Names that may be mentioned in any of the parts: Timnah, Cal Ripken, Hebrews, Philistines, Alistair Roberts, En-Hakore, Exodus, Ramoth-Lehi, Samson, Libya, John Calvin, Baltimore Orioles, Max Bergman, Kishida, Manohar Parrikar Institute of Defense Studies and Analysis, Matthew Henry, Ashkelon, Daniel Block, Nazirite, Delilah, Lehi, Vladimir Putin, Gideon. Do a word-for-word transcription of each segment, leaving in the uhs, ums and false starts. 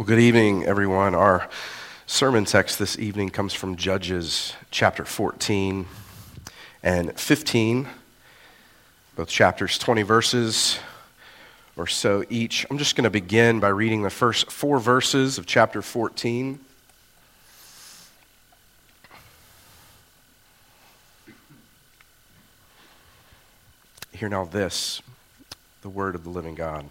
Well, good evening, everyone. Our sermon text this evening comes from Judges chapter fourteen and fifteen, both chapters, twenty verses or so each. I'm just going to begin by reading the first four verses of chapter fourteen. Hear now this, the word of the living God.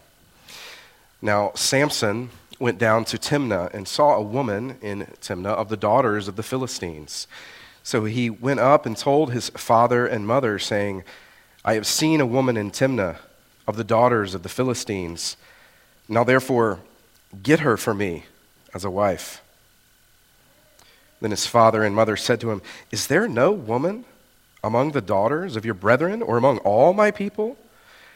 Now, Samson went down to Timnah and saw a woman in Timnah of the daughters of the Philistines. So he went up and told his father and mother, saying, I have seen a woman in Timnah of the daughters of the Philistines. Now therefore, get her for me as a wife. Then his father and mother said to him, Is there no woman among the daughters of your brethren or among all my people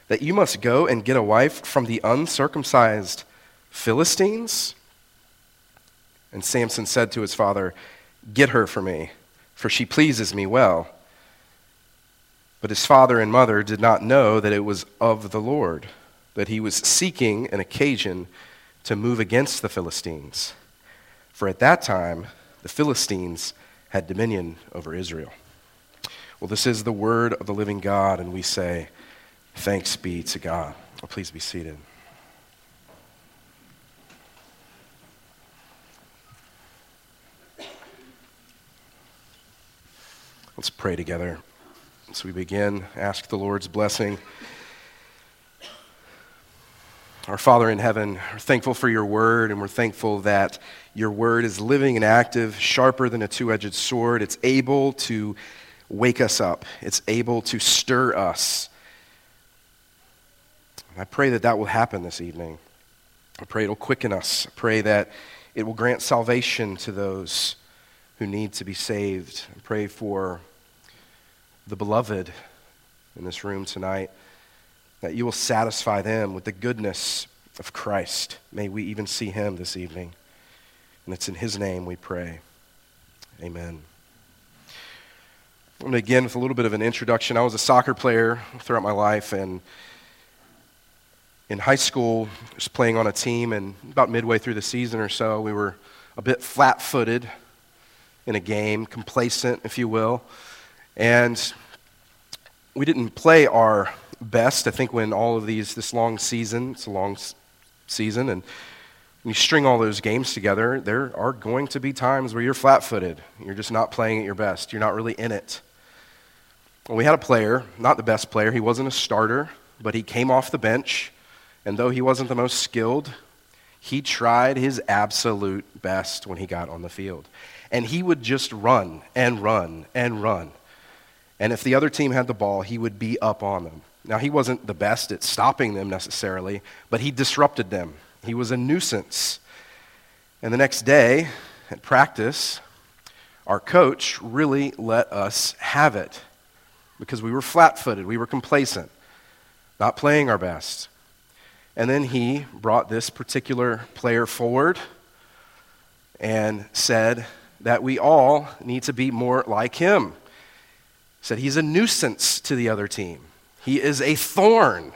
that you must go and get a wife from the uncircumcised Philistines? And Samson said to his father, Get her for me, for she pleases me well. But his father and mother did not know that it was of the Lord, that he was seeking an occasion to move against the Philistines. For at that time, the Philistines had dominion over Israel. Well, this is the word of the living God, and we say, Thanks be to God. Well, please be seated. Let's pray together. As we begin, ask the Lord's blessing. Our Father in heaven, we're thankful for your word, and we're thankful that your word is living and active, sharper than a two-edged sword. It's able to wake us up. It's able to stir us. And I pray that that will happen this evening. I pray it will quicken us. I pray that it will grant salvation to those who need to be saved. I pray for the beloved in this room tonight, that you will satisfy them with the goodness of Christ. May we even see him this evening. And it's in his name we pray. Amen. I'm going to begin with a little bit of an introduction. I was a soccer player throughout my life, and in high school, I was playing on a team, and about midway through the season or so, we were a bit flat-footed in a game, complacent, if you will. And we didn't play our best, I think, when all of these, this long season, it's a long s- season, and when you string all those games together, there are going to be times where you're flat-footed. You're just not playing at your best. You're not really in it. Well, we had a player, not the best player. He wasn't a starter, but he came off the bench, and though he wasn't the most skilled, he tried his absolute best when he got on the field. And he would just run and run and run. And if the other team had the ball, he would be up on them. Now, he wasn't the best at stopping them necessarily, but he disrupted them. He was a nuisance. And the next day at practice, our coach really let us have it because we were flat-footed. We were complacent, not playing our best. And then he brought this particular player forward and said that we all need to be more like him. He said he's a nuisance to the other team. He is a thorn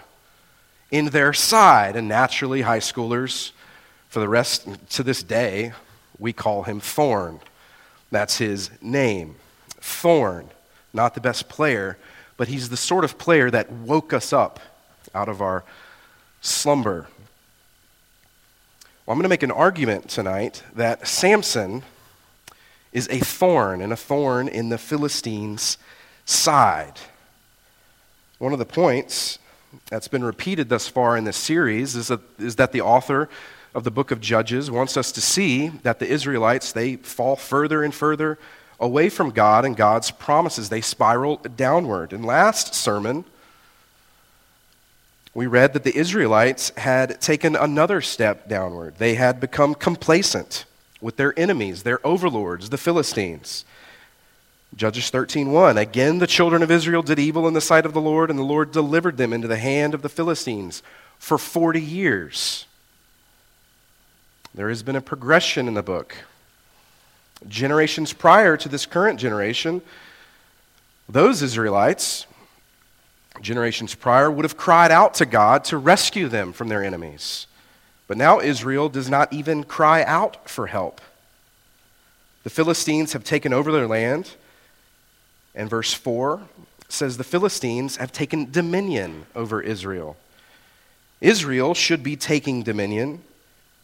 in their side. And naturally, high schoolers, for the rest, to this day, we call him Thorn. That's his name, Thorn. Not the best player, but he's the sort of player that woke us up out of our slumber. Well, I'm going to make an argument tonight that Samson is a thorn, and a thorn in the Philistines' side. One of the points that's been repeated thus far in this series is that, is that the author of the book of Judges wants us to see that the Israelites, they fall further and further away from God and God's promises. They spiral downward. In last sermon, we read that the Israelites had taken another step downward. They had become complacent with their enemies, their overlords, the Philistines. Judges thirteen one, again the children of Israel did evil in the sight of the Lord, and the Lord delivered them into the hand of the Philistines for forty years. There has been a progression in the book. Generations prior to this current generation, those Israelites, generations prior, would have cried out to God to rescue them from their enemies. But now Israel does not even cry out for help. The Philistines have taken over their land. And verse four says, the Philistines have taken dominion over Israel. Israel should be taking dominion.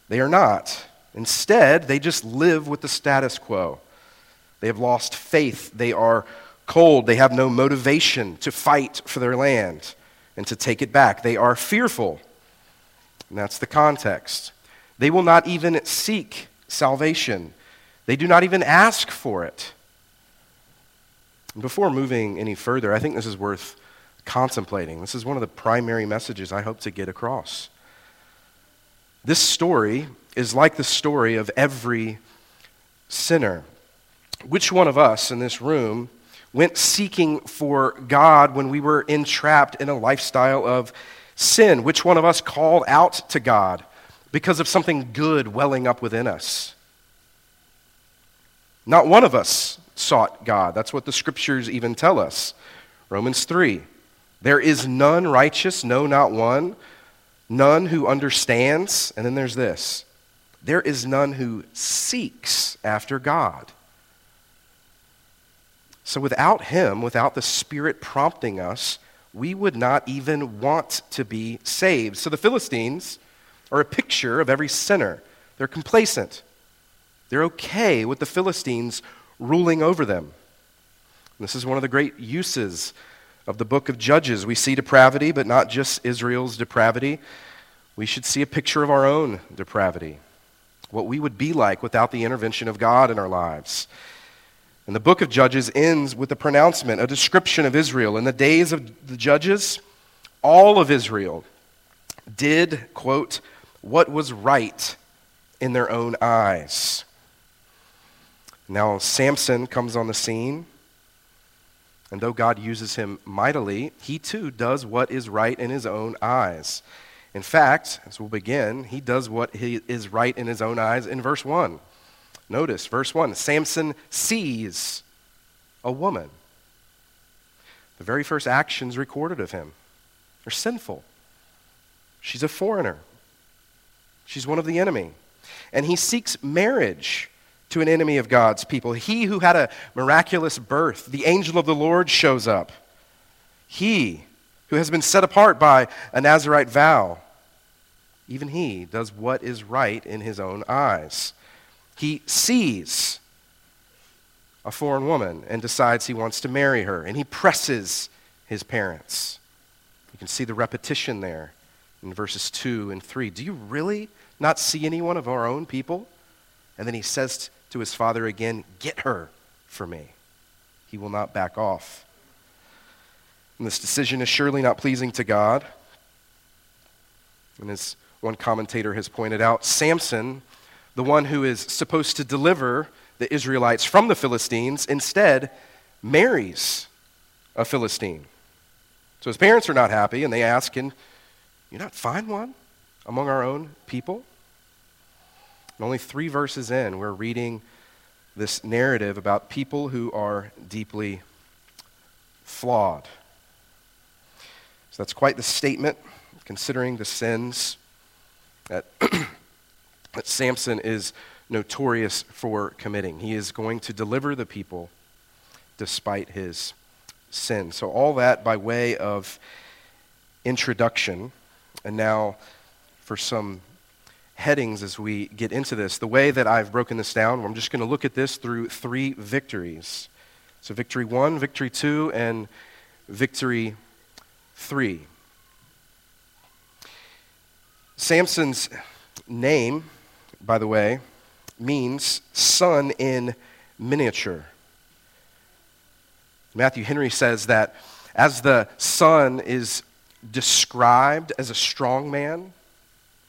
They are not. Instead, they just live with the status quo. They have lost faith. They are cold. They have no motivation to fight for their land and to take it back. They are fearful. And that's the context. They will not even seek salvation. They do not even ask for it. Before moving any further, I think this is worth contemplating. This is one of the primary messages I hope to get across. This story is like the story of every sinner. Which one of us in this room went seeking for God when we were entrapped in a lifestyle of sin? Which one of us called out to God because of something good welling up within us? Not one of us sought God. That's what the scriptures even tell us. Romans three, there is none righteous, no, not one, none who understands. And then there's this, there is none who seeks after God. So without him, without the Spirit prompting us, we would not even want to be saved. So the Philistines are a picture of every sinner. They're complacent. They're okay with the Philistines ruling over them. And this is one of the great uses of the book of Judges. We see depravity, but not just Israel's depravity. We should see a picture of our own depravity, what we would be like without the intervention of God in our lives. And the book of Judges ends with a pronouncement, a description of Israel. In the days of the judges, all of Israel did, quote, what was right in their own eyes. Now Samson comes on the scene, and though God uses him mightily, he too does what is right in his own eyes. In fact, as we'll begin, he does what he is right in his own eyes in verse one. Notice verse one, Samson sees a woman. The very first actions recorded of him are sinful. She's a foreigner. She's one of the enemy. And he seeks marriage to an enemy of God's people. He who had a miraculous birth, the angel of the Lord shows up. He who has been set apart by a Nazirite vow, even he does what is right in his own eyes. He sees a foreign woman and decides he wants to marry her, and he presses his parents. You can see the repetition there in verses two and three. Do you really not see anyone of our own people? And then he says to his father again, get her for me. He will not back off. And this decision is surely not pleasing to God. And as one commentator has pointed out, Samson, the one who is supposed to deliver the Israelites from the Philistines, instead marries a Philistine. So his parents are not happy, and they ask him, you not find one among our own people? And only three verses in, we're reading this narrative about people who are deeply flawed. So that's quite the statement, considering the sins that that Samson is notorious for committing. He is going to deliver the people despite his sin. So all that by way of introduction. And now for some headings as we get into this. The way that I've broken this down, I'm just going to look at this through three victories. So victory one, victory two, and victory three. Samson's name, by the way, means sun in miniature. Matthew Henry says that as the sun is described as a strong man,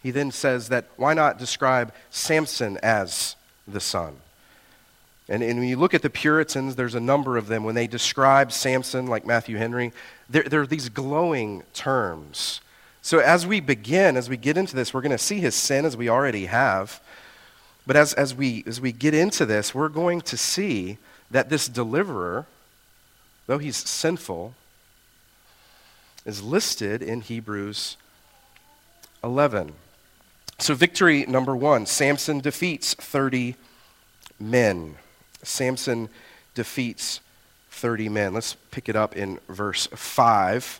he then says that why not describe Samson as the sun? And, and when you look at the Puritans, there's a number of them. When they describe Samson, like Matthew Henry, there, there are these glowing terms. So as we begin, as we get into this, we're going to see his sin as we already have. But as, as we as we get into this, we're going to see that this deliverer, though he's sinful, is listed in Hebrews eleven. So victory number one, Samson defeats thirty men. Samson defeats thirty men. Let's pick it up in verse five.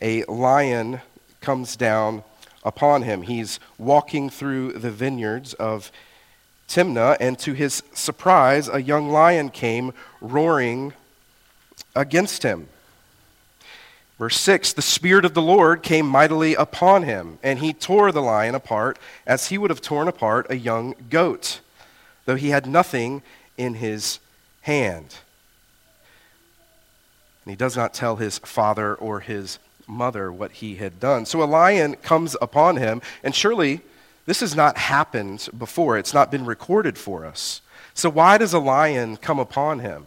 A lion comes down upon him. He's walking through the vineyards of Timnah, and to his surprise, a young lion came roaring against him. Verse six, the Spirit of the Lord came mightily upon him, and he tore the lion apart as he would have torn apart a young goat, though he had nothing in his hand. And he does not tell his father or his mother what he had done. So a lion comes upon him, and surely this has not happened before. It's not been recorded for us. So why does a lion come upon him?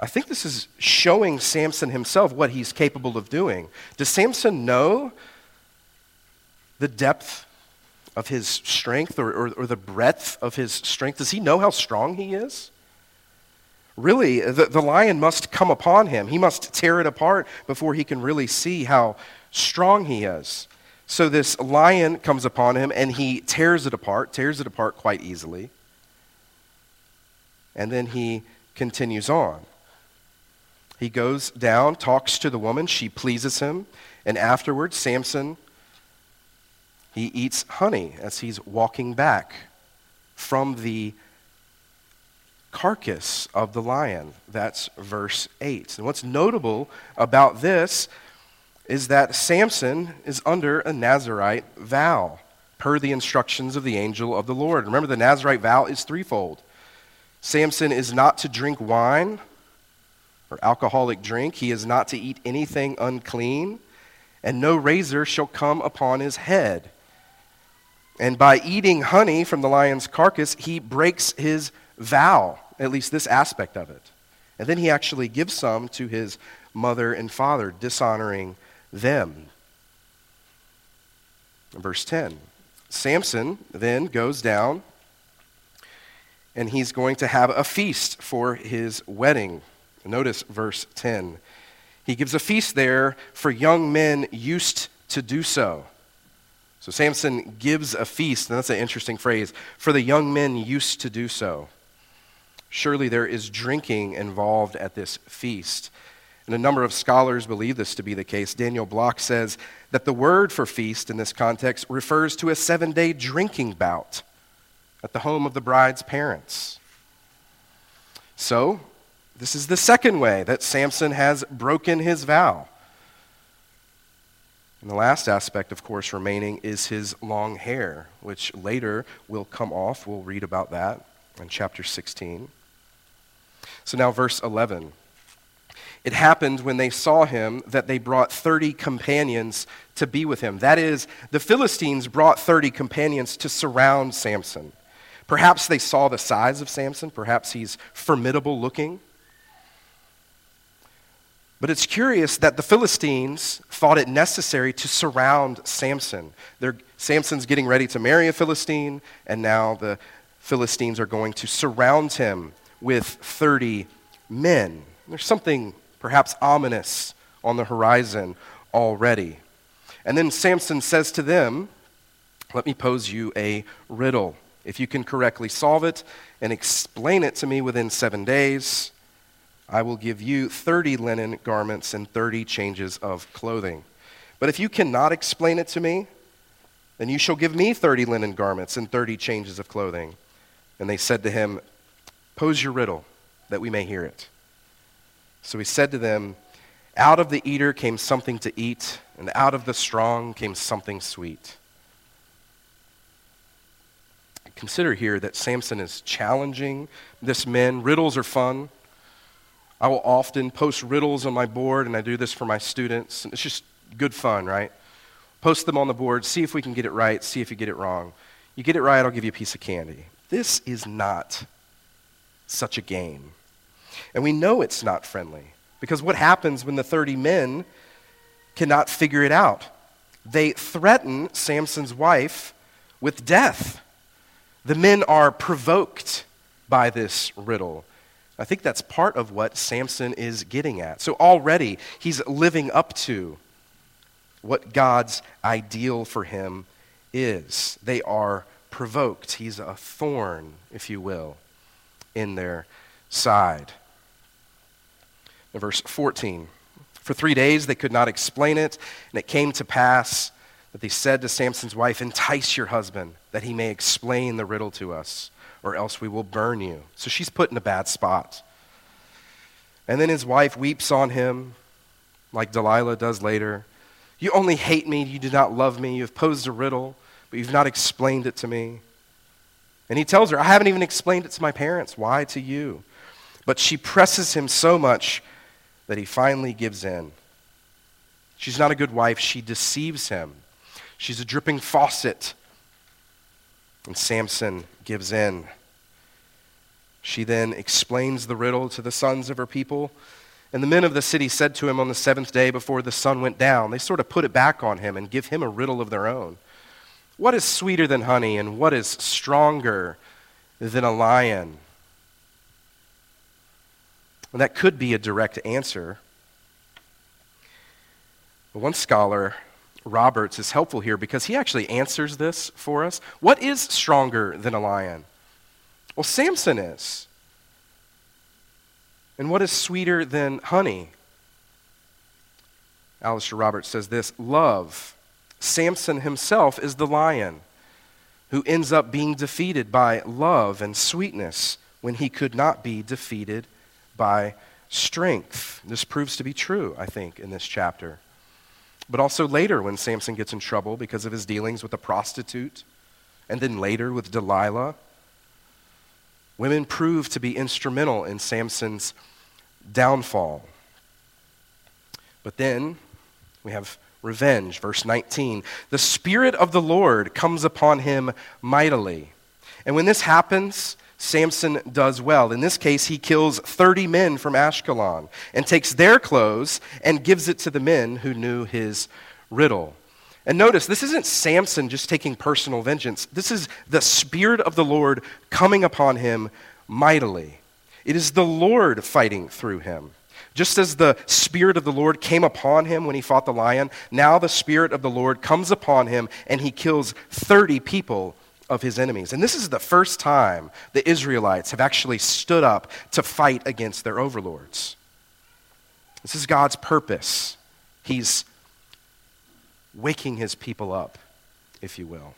I think this is showing Samson himself what he's capable of doing. Does Samson know the depth of his strength or, or, or the breadth of his strength? Does he know how strong he is? Really, the, the lion must come upon him. He must tear it apart before he can really see how strong he is. So this lion comes upon him and he tears it apart, tears it apart quite easily. And then he continues on. He goes down, talks to the woman, she pleases him, and afterwards, Samson, he eats honey as he's walking back from the carcass of the lion. That's verse eight. And what's notable about this is that Samson is under a Nazirite vow, per the instructions of the angel of the Lord. Remember, the Nazirite vow is threefold. Samson is not to drink wine or alcoholic drink. He is not to eat anything unclean, and no razor shall come upon his head. And by eating honey from the lion's carcass, he breaks his vow, at least this aspect of it. And then he actually gives some to his mother and father, dishonoring them. Verse ten, Samson then goes down, and he's going to have a feast for his wedding. Notice verse ten. He gives a feast there for young men used to do so. So Samson gives a feast, and that's an interesting phrase, for the young men used to do so. Surely there is drinking involved at this feast. And a number of scholars believe this to be the case. Daniel Block says that the word for feast in this context refers to a seven-day drinking bout at the home of the bride's parents. So this is the second way that Samson has broken his vow. And the last aspect, of course, remaining is his long hair, which later will come off. We'll read about that in chapter sixteen. So now verse eleven. It happened when they saw him that they brought thirty companions to be with him. That is, the Philistines brought thirty companions to surround Samson. Perhaps they saw the size of Samson. Perhaps he's formidable looking. But it's curious that the Philistines thought it necessary to surround Samson. They're, Samson's getting ready to marry a Philistine, and now the Philistines are going to surround him with thirty men. There's something perhaps ominous on the horizon already. And then Samson says to them, "Let me pose you a riddle. If you can correctly solve it and explain it to me within seven days, I will give you thirty linen garments and thirty changes of clothing. But if you cannot explain it to me, then you shall give me thirty linen garments and thirty changes of clothing." And they said to him, "Pose your riddle, that we may hear it." So he said to them, "Out of the eater came something to eat, and out of the strong came something sweet." Consider here that Samson is challenging this man. Riddles are fun. I will often post riddles on my board, and I do this for my students. It's just good fun, right? Post them on the board, see if we can get it right, see if you get it wrong. You get it right, I'll give you a piece of candy. This is not such a game. And we know it's not friendly, because what happens when the thirty men cannot figure it out? They threaten Samson's wife with death. The men are provoked by this riddle. I think that's part of what Samson is getting at. So already he's living up to what God's ideal for him is. They are provoked. He's a thorn, if you will, in their side. Now, verse fourteen. For three days they could not explain it, and it came to pass that they said to Samson's wife, "Entice your husband, that he may explain the riddle to us, or else we will burn you." So she's put in a bad spot. And then his wife weeps on him, like Delilah does later. "You only hate me, you do not love me. You have posed a riddle, but you've not explained it to me." And he tells her, "I haven't even explained it to my parents. Why to you?" But she presses him so much that he finally gives in. She's not a good wife. She deceives him. She's a dripping faucet. And Samson gives in. She then explains the riddle to the sons of her people. And the men of the city said to him on the seventh day before the sun went down, they sort of put it back on him and give him a riddle of their own. "What is sweeter than honey, and what is stronger than a lion?" And that could be a direct answer. One scholar, Roberts, is helpful here because he actually answers this for us. What is stronger than a lion? Well, Samson is. And what is sweeter than honey? Alistair Roberts says this: love. Samson himself is the lion who ends up being defeated by love and sweetness when he could not be defeated by strength. This proves to be true, I think, in this chapter. But also later when Samson gets in trouble because of his dealings with a prostitute, and then later with Delilah, women prove to be instrumental in Samson's downfall. But then we have revenge, verse nineteen. The Spirit of the Lord comes upon him mightily. And when this happens, Samson does well. In this case, he kills thirty men from Ashkelon and takes their clothes and gives it to the men who knew his riddle. And notice, this isn't Samson just taking personal vengeance. This is the Spirit of the Lord coming upon him mightily. It is the Lord fighting through him. Just as the Spirit of the Lord came upon him when he fought the lion, now the Spirit of the Lord comes upon him and he kills thirty people of his enemies. And this is the first time the Israelites have actually stood up to fight against their overlords. This is God's purpose. He's waking his people up, if you will.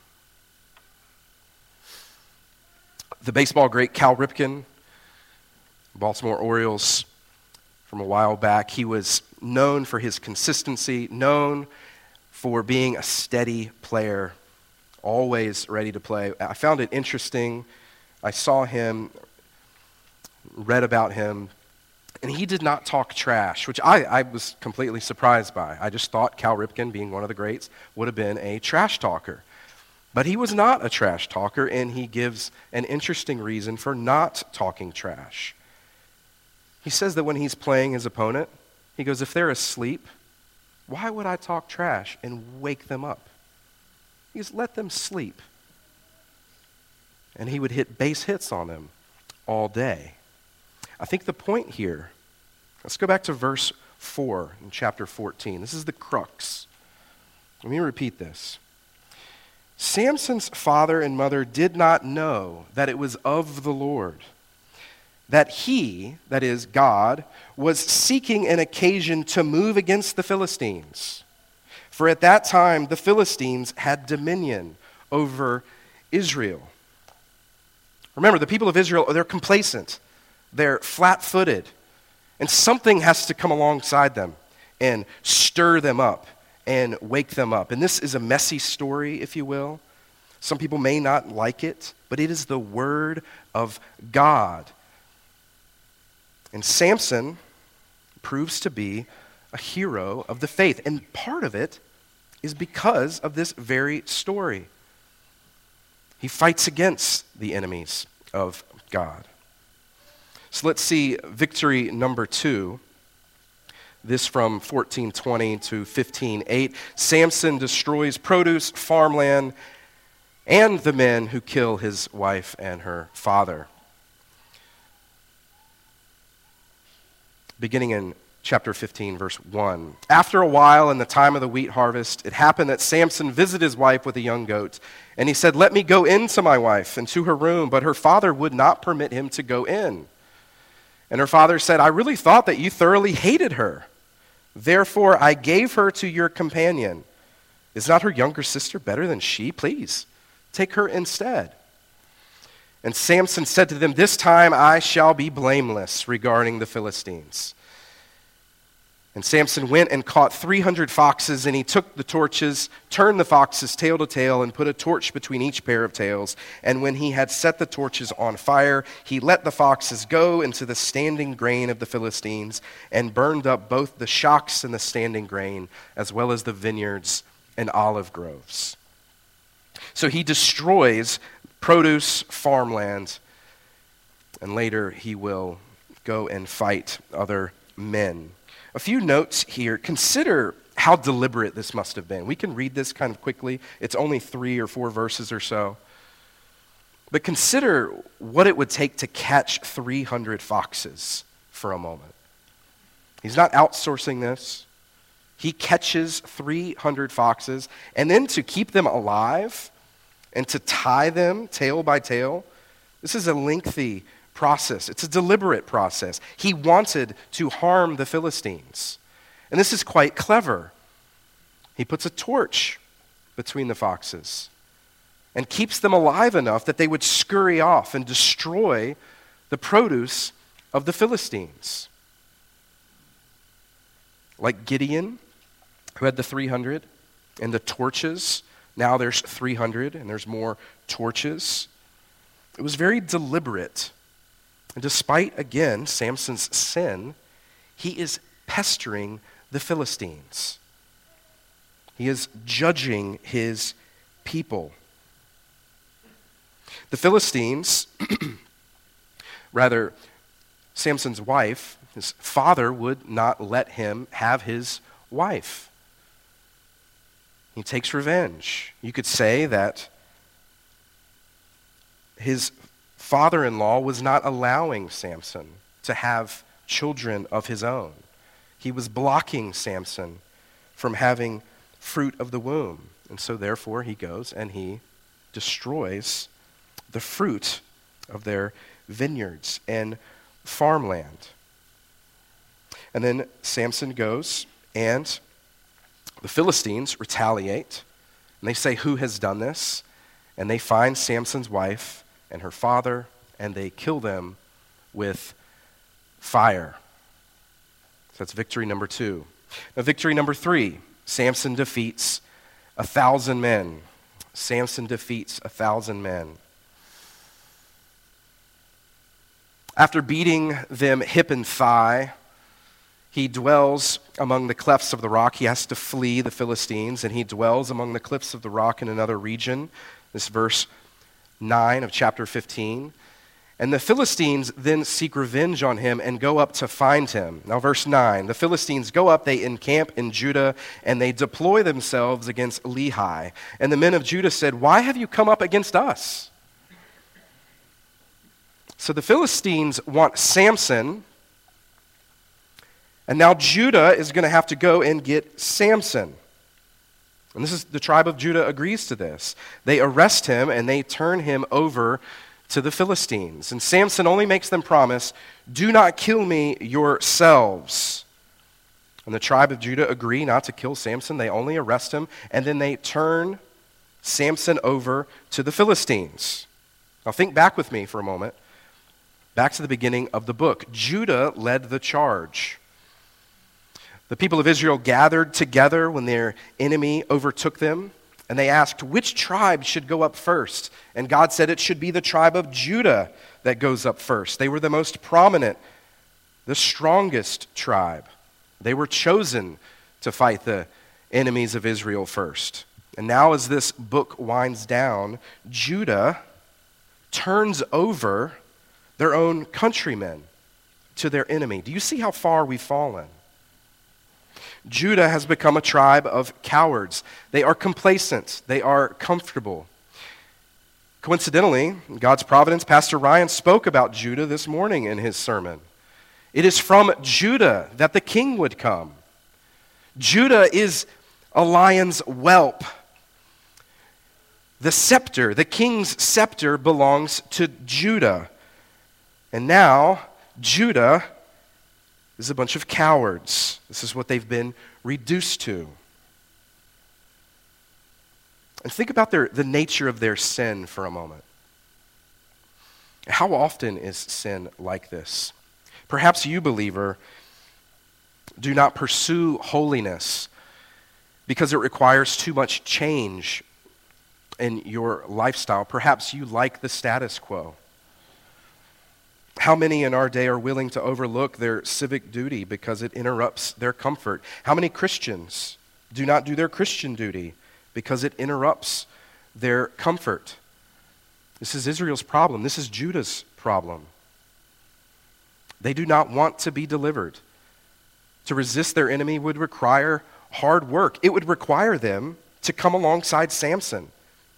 The baseball great Cal Ripken, Baltimore Orioles, from a while back, he was known for his consistency, known for being a steady player, always ready to play. I found it interesting. I saw him, read about him, and he did not talk trash, which I, I was completely surprised by. I just thought Cal Ripken, being one of the greats, would have been a trash talker. But he was not a trash talker, and he gives an interesting reason for not talking trash. He says that when he's playing his opponent, he goes, "If they're asleep, why would I talk trash and wake them up?" He goes, "Let them sleep." And he would hit base hits on them all day. I think the point here, let's go back to verse four in chapter fourteen. This is the crux. Let me repeat this. Samson's father and mother did not know that it was of the Lord, that he, that is God, was seeking an occasion to move against the Philistines. For at that time, the Philistines had dominion over Israel. Remember, the people of Israel, they're complacent. They're flat-footed, and something has to come alongside them and stir them up and wake them up. And this is a messy story, if you will. Some people may not like it, but it is the word of God. And Samson proves to be a hero of the faith, and part of it is because of this very story. He fights against the enemies of God. So let's see victory number two. This from fourteen twenty to fifteen eight. Samson destroys produce, farmland, and the men who kill his wife and her father. Beginning in chapter fifteen, verse one. After a while, in the time of the wheat harvest, it happened that Samson visited his wife with a young goat, and he said, "Let me go in to my wife and to her room." But her father would not permit him to go in. And her father said, "I really thought that you thoroughly hated her. Therefore, I gave her to your companion. Is not her younger sister better than she? Please, take her instead." And Samson said to them, "This time I shall be blameless regarding the Philistines." And Samson went and caught three hundred foxes, and he took the torches, turned the foxes tail to tail, and put a torch between each pair of tails. And when he had set the torches on fire, he let the foxes go into the standing grain of the Philistines and burned up both the shocks and the standing grain, as well as the vineyards and olive groves. So he destroys produce, farmland, and later he will go and fight other men. A few notes here. Consider how deliberate this must have been. We can read this kind of quickly. It's only three or four verses or so. But consider what it would take to catch three hundred foxes for a moment. He's not outsourcing this. He catches three hundred foxes, and then to keep them alive and to tie them tail by tail, this is a lengthy process. It's a deliberate process. He wanted to harm the Philistines. And this is quite clever. He puts a torch between the foxes and keeps them alive enough that they would scurry off and destroy the produce of the Philistines. Like Gideon, who had the three hundred and the torches. Now there's three hundred and there's more torches. It was very deliberate. And despite, again, Samson's sin, he is pestering the Philistines. He is judging his people. The Philistines, rather, Samson's wife, his father would not let him have his wife. He takes revenge. You could say that his father-in-law was not allowing Samson to have children of his own. He was blocking Samson from having fruit of the womb. And so therefore he goes and he destroys the fruit of their vineyards and farmland. And then Samson goes, and the Philistines retaliate, and they say, "Who has done this?" And they find Samson's wife and her father, and they kill them with fire. So that's victory number two. Now, victory number three, Samson defeats a thousand men. Samson defeats a thousand men. After beating them hip and thigh, he dwells among the clefts of the rock. He has to flee the Philistines, and he dwells among the cliffs of the rock in another region. This verse nine of chapter fifteen. And the Philistines then seek revenge on him and go up to find him. Now verse nine, the Philistines go up, they encamp in Judah, and they deploy themselves against Lehi. And the men of Judah said, "Why have you come up against us?" So the Philistines want Samson, and now Judah is going to have to go and get Samson. And this is the tribe of Judah agrees to this. They arrest him and they turn him over to the Philistines. And Samson only makes them promise, "Do not kill me yourselves." And the tribe of Judah agree not to kill Samson. They only arrest him, and then they turn Samson over to the Philistines. Now think back with me for a moment. Back to the beginning of the book. Judah led the charge. The people of Israel gathered together when their enemy overtook them, and they asked, which tribe should go up first? And God said it should be the tribe of Judah that goes up first. They were the most prominent, the strongest tribe. They were chosen to fight the enemies of Israel first. And now as this book winds down, Judah turns over their own countrymen to their enemy. Do you see how far we've fallen? Judah has become a tribe of cowards. They are complacent. They are comfortable. Coincidentally, God's providence, Pastor Ryan spoke about Judah this morning in his sermon. It is from Judah that the king would come. Judah is a lion's whelp. The scepter, the king's scepter, belongs to Judah. And now, Judah is a bunch of cowards. This is what they've been reduced to. And think about their, the nature of their sin for a moment. How often is sin like this? Perhaps you, believer, do not pursue holiness because it requires too much change in your lifestyle. Perhaps you like the status quo. How many in our day are willing to overlook their civic duty because it interrupts their comfort? How many Christians do not do their Christian duty because it interrupts their comfort? This is Israel's problem. This is Judah's problem. They do not want to be delivered. To resist their enemy would require hard work. It would require them to come alongside Samson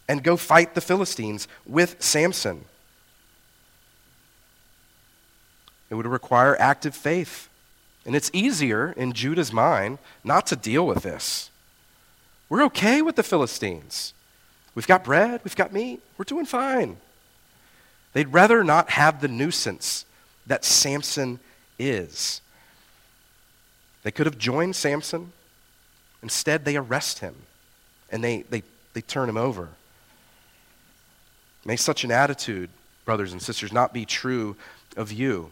and go fight the Philistines with Samson. It would require active faith. And it's easier, in Judah's mind, not to deal with this. We're okay with the Philistines. We've got bread, we've got meat, we're doing fine. They'd rather not have the nuisance that Samson is. They could have joined Samson. Instead, they arrest him, and they, they, they turn him over. May such an attitude, brothers and sisters, not be true of you.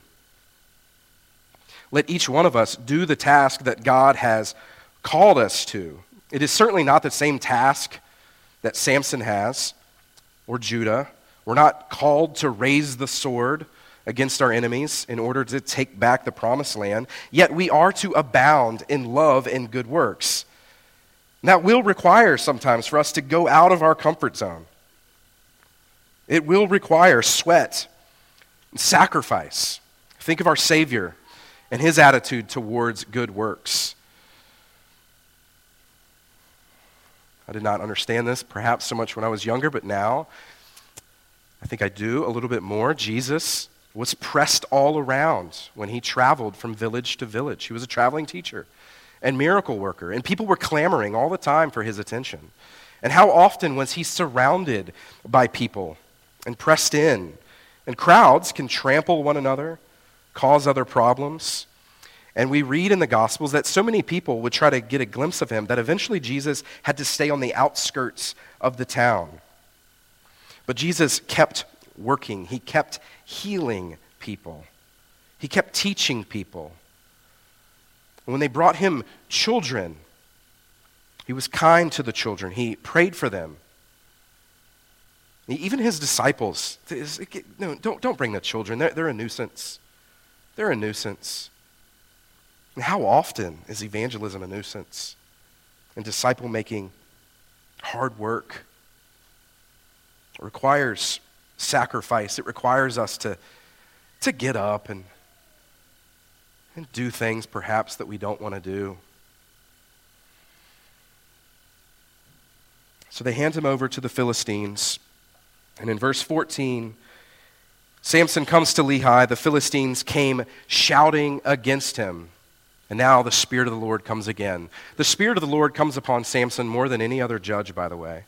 Let each one of us do the task that God has called us to. It is certainly not the same task that Samson has or Judah. We're not called to raise the sword against our enemies in order to take back the promised land, yet we are to abound in love and good works. And that will require sometimes for us to go out of our comfort zone. It will require sweat and sacrifice. Think of our Savior and his attitude towards good works. I did not understand this perhaps so much when I was younger, but now I think I do a little bit more. Jesus was pressed all around when he traveled from village to village. He was a traveling teacher and miracle worker, and people were clamoring all the time for his attention. And how often was he surrounded by people and pressed in? And crowds can trample one another, cause other problems. And we read in the Gospels that so many people would try to get a glimpse of him that eventually Jesus had to stay on the outskirts of the town. But Jesus kept working. He kept healing people. He kept teaching people. And when they brought him children, he was kind to the children. He prayed for them. Even his disciples, no, don't, don't bring the children. They're, they're a nuisance. They're a nuisance. And how often is evangelism a nuisance? And disciple making, hard work, it requires sacrifice. It requires us to, to get up and, and do things perhaps that we don't want to do. So they hand him over to the Philistines. And in verse fourteen, Samson comes to Lehi. The Philistines came shouting against him. And now the Spirit of the Lord comes again. The Spirit of the Lord comes upon Samson more than any other judge, by the way.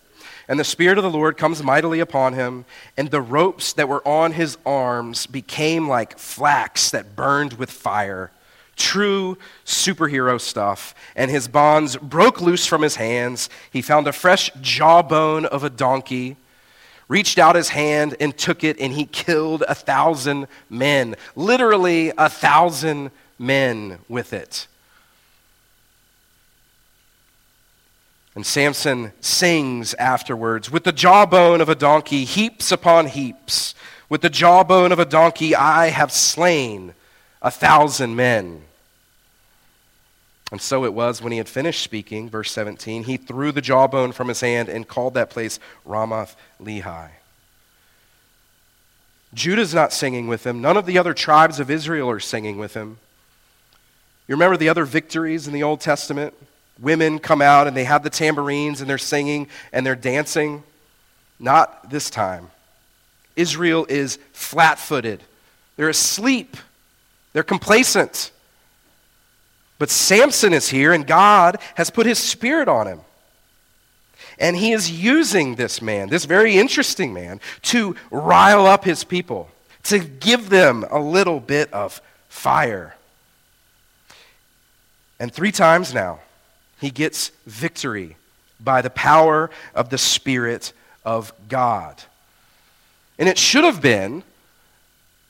And the Spirit of the Lord comes mightily upon him, and the ropes that were on his arms became like flax that burned with fire. True superhero stuff. And his bonds broke loose from his hands. He found a fresh jawbone of a donkey, reached out his hand and took it, and he killed a thousand men. Literally a thousand men with it. And Samson sings afterwards, with the jawbone of a donkey, heaps upon heaps. With the jawbone of a donkey, I have slain a thousand men. And so it was when he had finished speaking, verse seventeen, he threw the jawbone from his hand and called that place Ramoth-Lehi. Judah's not singing with him. None of the other tribes of Israel are singing with him. You remember the other victories in the Old Testament? Women come out and they have the tambourines and they're singing and they're dancing. Not this time. Israel is flat-footed. They're asleep They're complacent. But Samson is here, and God has put his spirit on him. And he is using this man, this very interesting man, to rile up his people, to give them a little bit of fire. And three times now, he gets victory by the power of the Spirit of God. And it should have been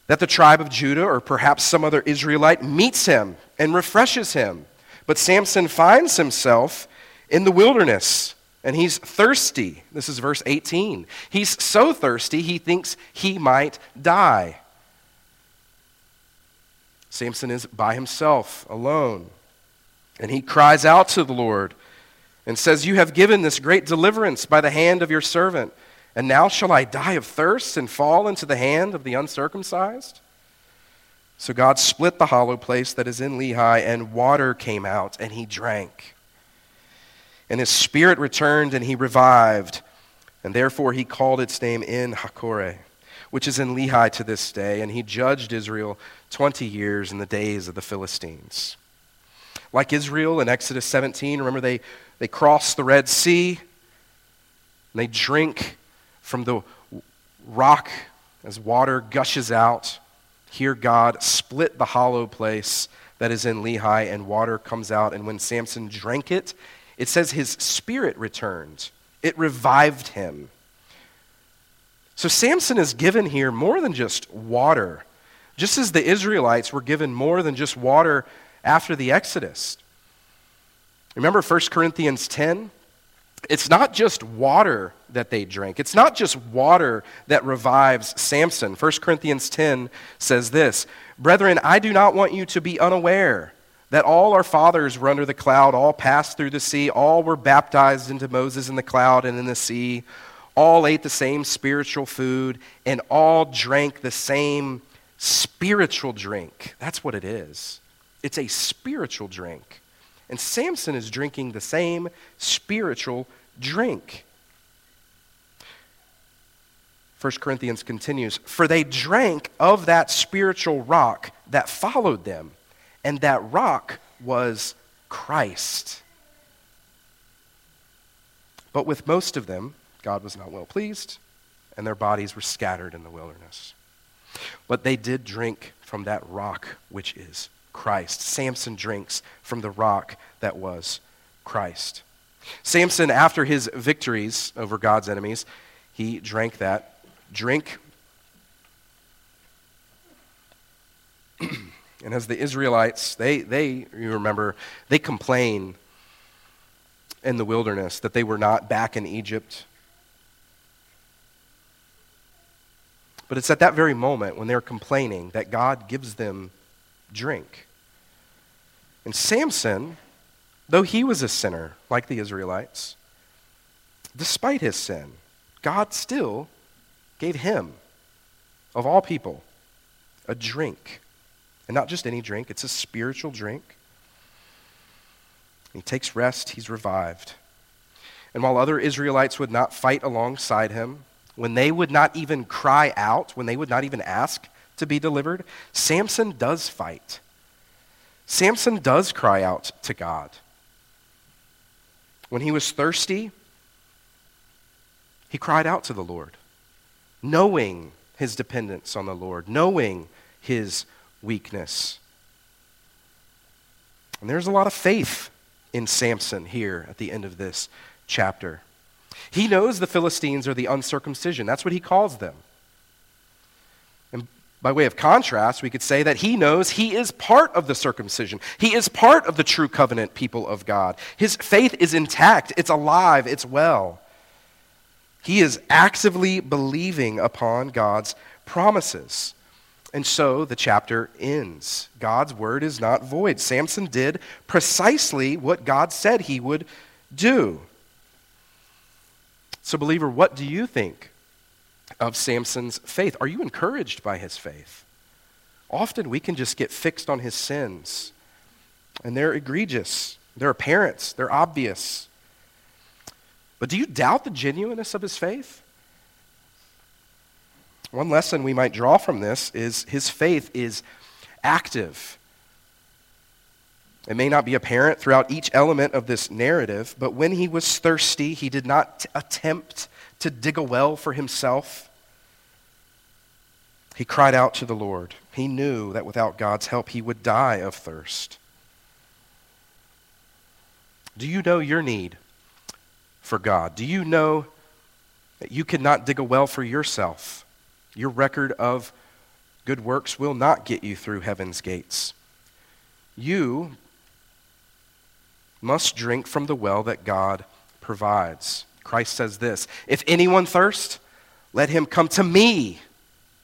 that the tribe of Judah, or perhaps some other Israelite, meets him and refreshes him. But Samson finds himself in the wilderness, and he's thirsty. This is verse eighteen. He's so thirsty, he thinks he might die. Samson is by himself, alone. And he cries out to the Lord and says, "You have given this great deliverance by the hand of your servant, and now shall I die of thirst and fall into the hand of the uncircumcised?" So God split the hollow place that is in Lehi, and water came out, and he drank. And his spirit returned, and he revived, and therefore he called its name En-Hakore, which is in Lehi to this day, and he judged Israel twenty years in the days of the Philistines. Like Israel in Exodus seventeen, remember they, they cross the Red Sea, and they drink from the rock as water gushes out. Here God split the hollow place that is in Lehi, and water comes out. And when Samson drank it, it says his spirit returned. It revived him. So Samson is given here more than just water, just as the Israelites were given more than just water after the Exodus. Remember First Corinthians ten? It's not just water that they drink. It's not just water that revives Samson. First Corinthians ten says this, "Brethren, I do not want you to be unaware that all our fathers were under the cloud, all passed through the sea, all were baptized into Moses in the cloud and in the sea, all ate the same spiritual food, and all drank the same spiritual drink." That's what it is. It's a spiritual drink. And Samson is drinking the same spiritual drink. First Corinthians continues, "For they drank of that spiritual rock that followed them, and that rock was Christ. But with most of them, God was not well pleased, and their bodies were scattered in the wilderness." But they did drink from that rock which is Christ. Samson drinks from the rock that was Christ. Samson, after his victories over God's enemies, he drank that drink. And as the Israelites, they, they, you remember, they complain in the wilderness that they were not back in Egypt. But it's at that very moment when they're complaining that God gives them drink. And Samson, though he was a sinner, like the Israelites, despite his sin, God still gave him, of all people, a drink. And not just any drink, it's a spiritual drink. He takes rest, he's revived. And while other Israelites would not fight alongside him, when they would not even cry out, when they would not even ask to be delivered, Samson does fight. Samson does cry out to God. When he was thirsty, he cried out to the Lord, knowing his dependence on the Lord, knowing his weakness. And there's a lot of faith in Samson here at the end of this chapter. He knows the Philistines are the uncircumcision. That's what he calls them. And by way of contrast, we could say that he knows he is part of the circumcision. He is part of the true covenant people of God. His faith is intact. It's alive. It's well. He is actively believing upon God's promises. And so the chapter ends. God's word is not void. Samson did precisely what God said he would do. So, believer, what do you think of Samson's faith? Are you encouraged by his faith? Often we can just get fixed on his sins, and they're egregious, they're apparent, they're obvious. But do you doubt the genuineness of his faith? One lesson we might draw from this is his faith is active. It may not be apparent throughout each element of this narrative, but when he was thirsty, he did not t- attempt to dig a well for himself. He cried out to the Lord. He knew that without God's help, he would die of thirst. Do you know your need for God? Do you know that you cannot dig a well for yourself? Your record of good works will not get you through heaven's gates. You must drink from the well that God provides. Christ says this, "If anyone thirsts, let him come to me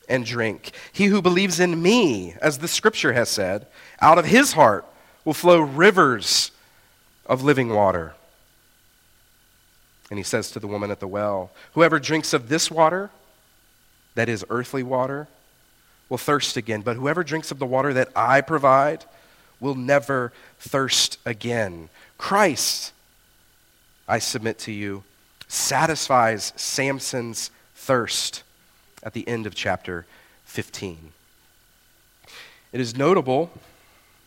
and drink. He who believes in me, as the scripture has said, out of his heart will flow rivers of living water." And he says to the woman at the well, "Whoever drinks of this water, that is earthly water, will thirst again. But whoever drinks of the water that I provide will never thirst again." Christ, I submit to you, satisfies Samson's thirst at the end of chapter fifteen. It is notable,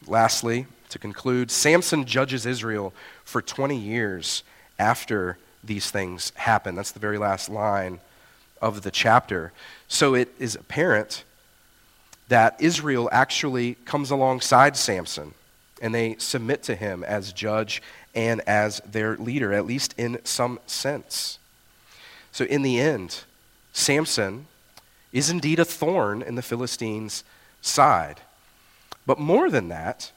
lastly, to conclude, Samson judges Israel for twenty years after these things happen. That's the very last line of the chapter. So it is apparent that Israel actually comes alongside Samson, and they submit to him as judge and as their leader, at least in some sense. So in the end, Samson is indeed a thorn in the Philistines' side. But more than that,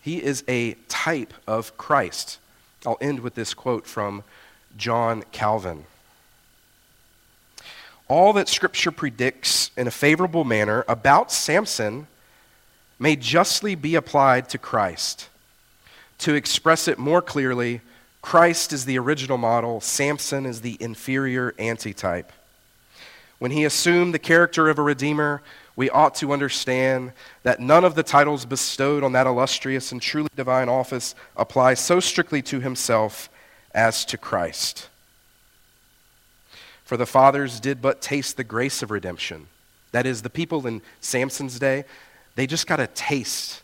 he is a type of Christ. I'll end with this quote from John Calvin. "All that Scripture predicts in a favorable manner about Samson may justly be applied to Christ. To express it more clearly, Christ is the original model, Samson is the inferior antitype. When he assumed the character of a redeemer, we ought to understand that none of the titles bestowed on that illustrious and truly divine office apply so strictly to himself as to Christ. For the fathers did but taste the grace of redemption." That is, the people in Samson's day, they just got a taste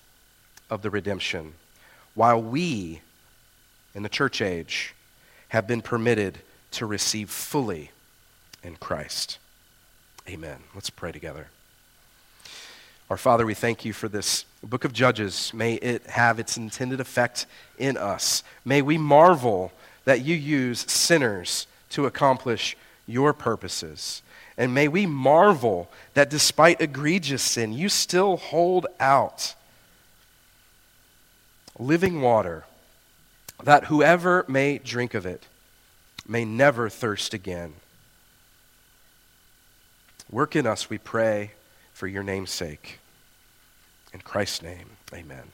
of the redemption, while we, in the church age, have been permitted to receive fully in Christ. Amen. Let's pray together. Our Father, we thank you for this book of Judges. May it have its intended effect in us. May we marvel that you use sinners to accomplish your purposes. And may we marvel that despite egregious sin, you still hold out living water, that whoever may drink of it may never thirst again. Work in us, we pray, for your name's sake. In Christ's name, amen.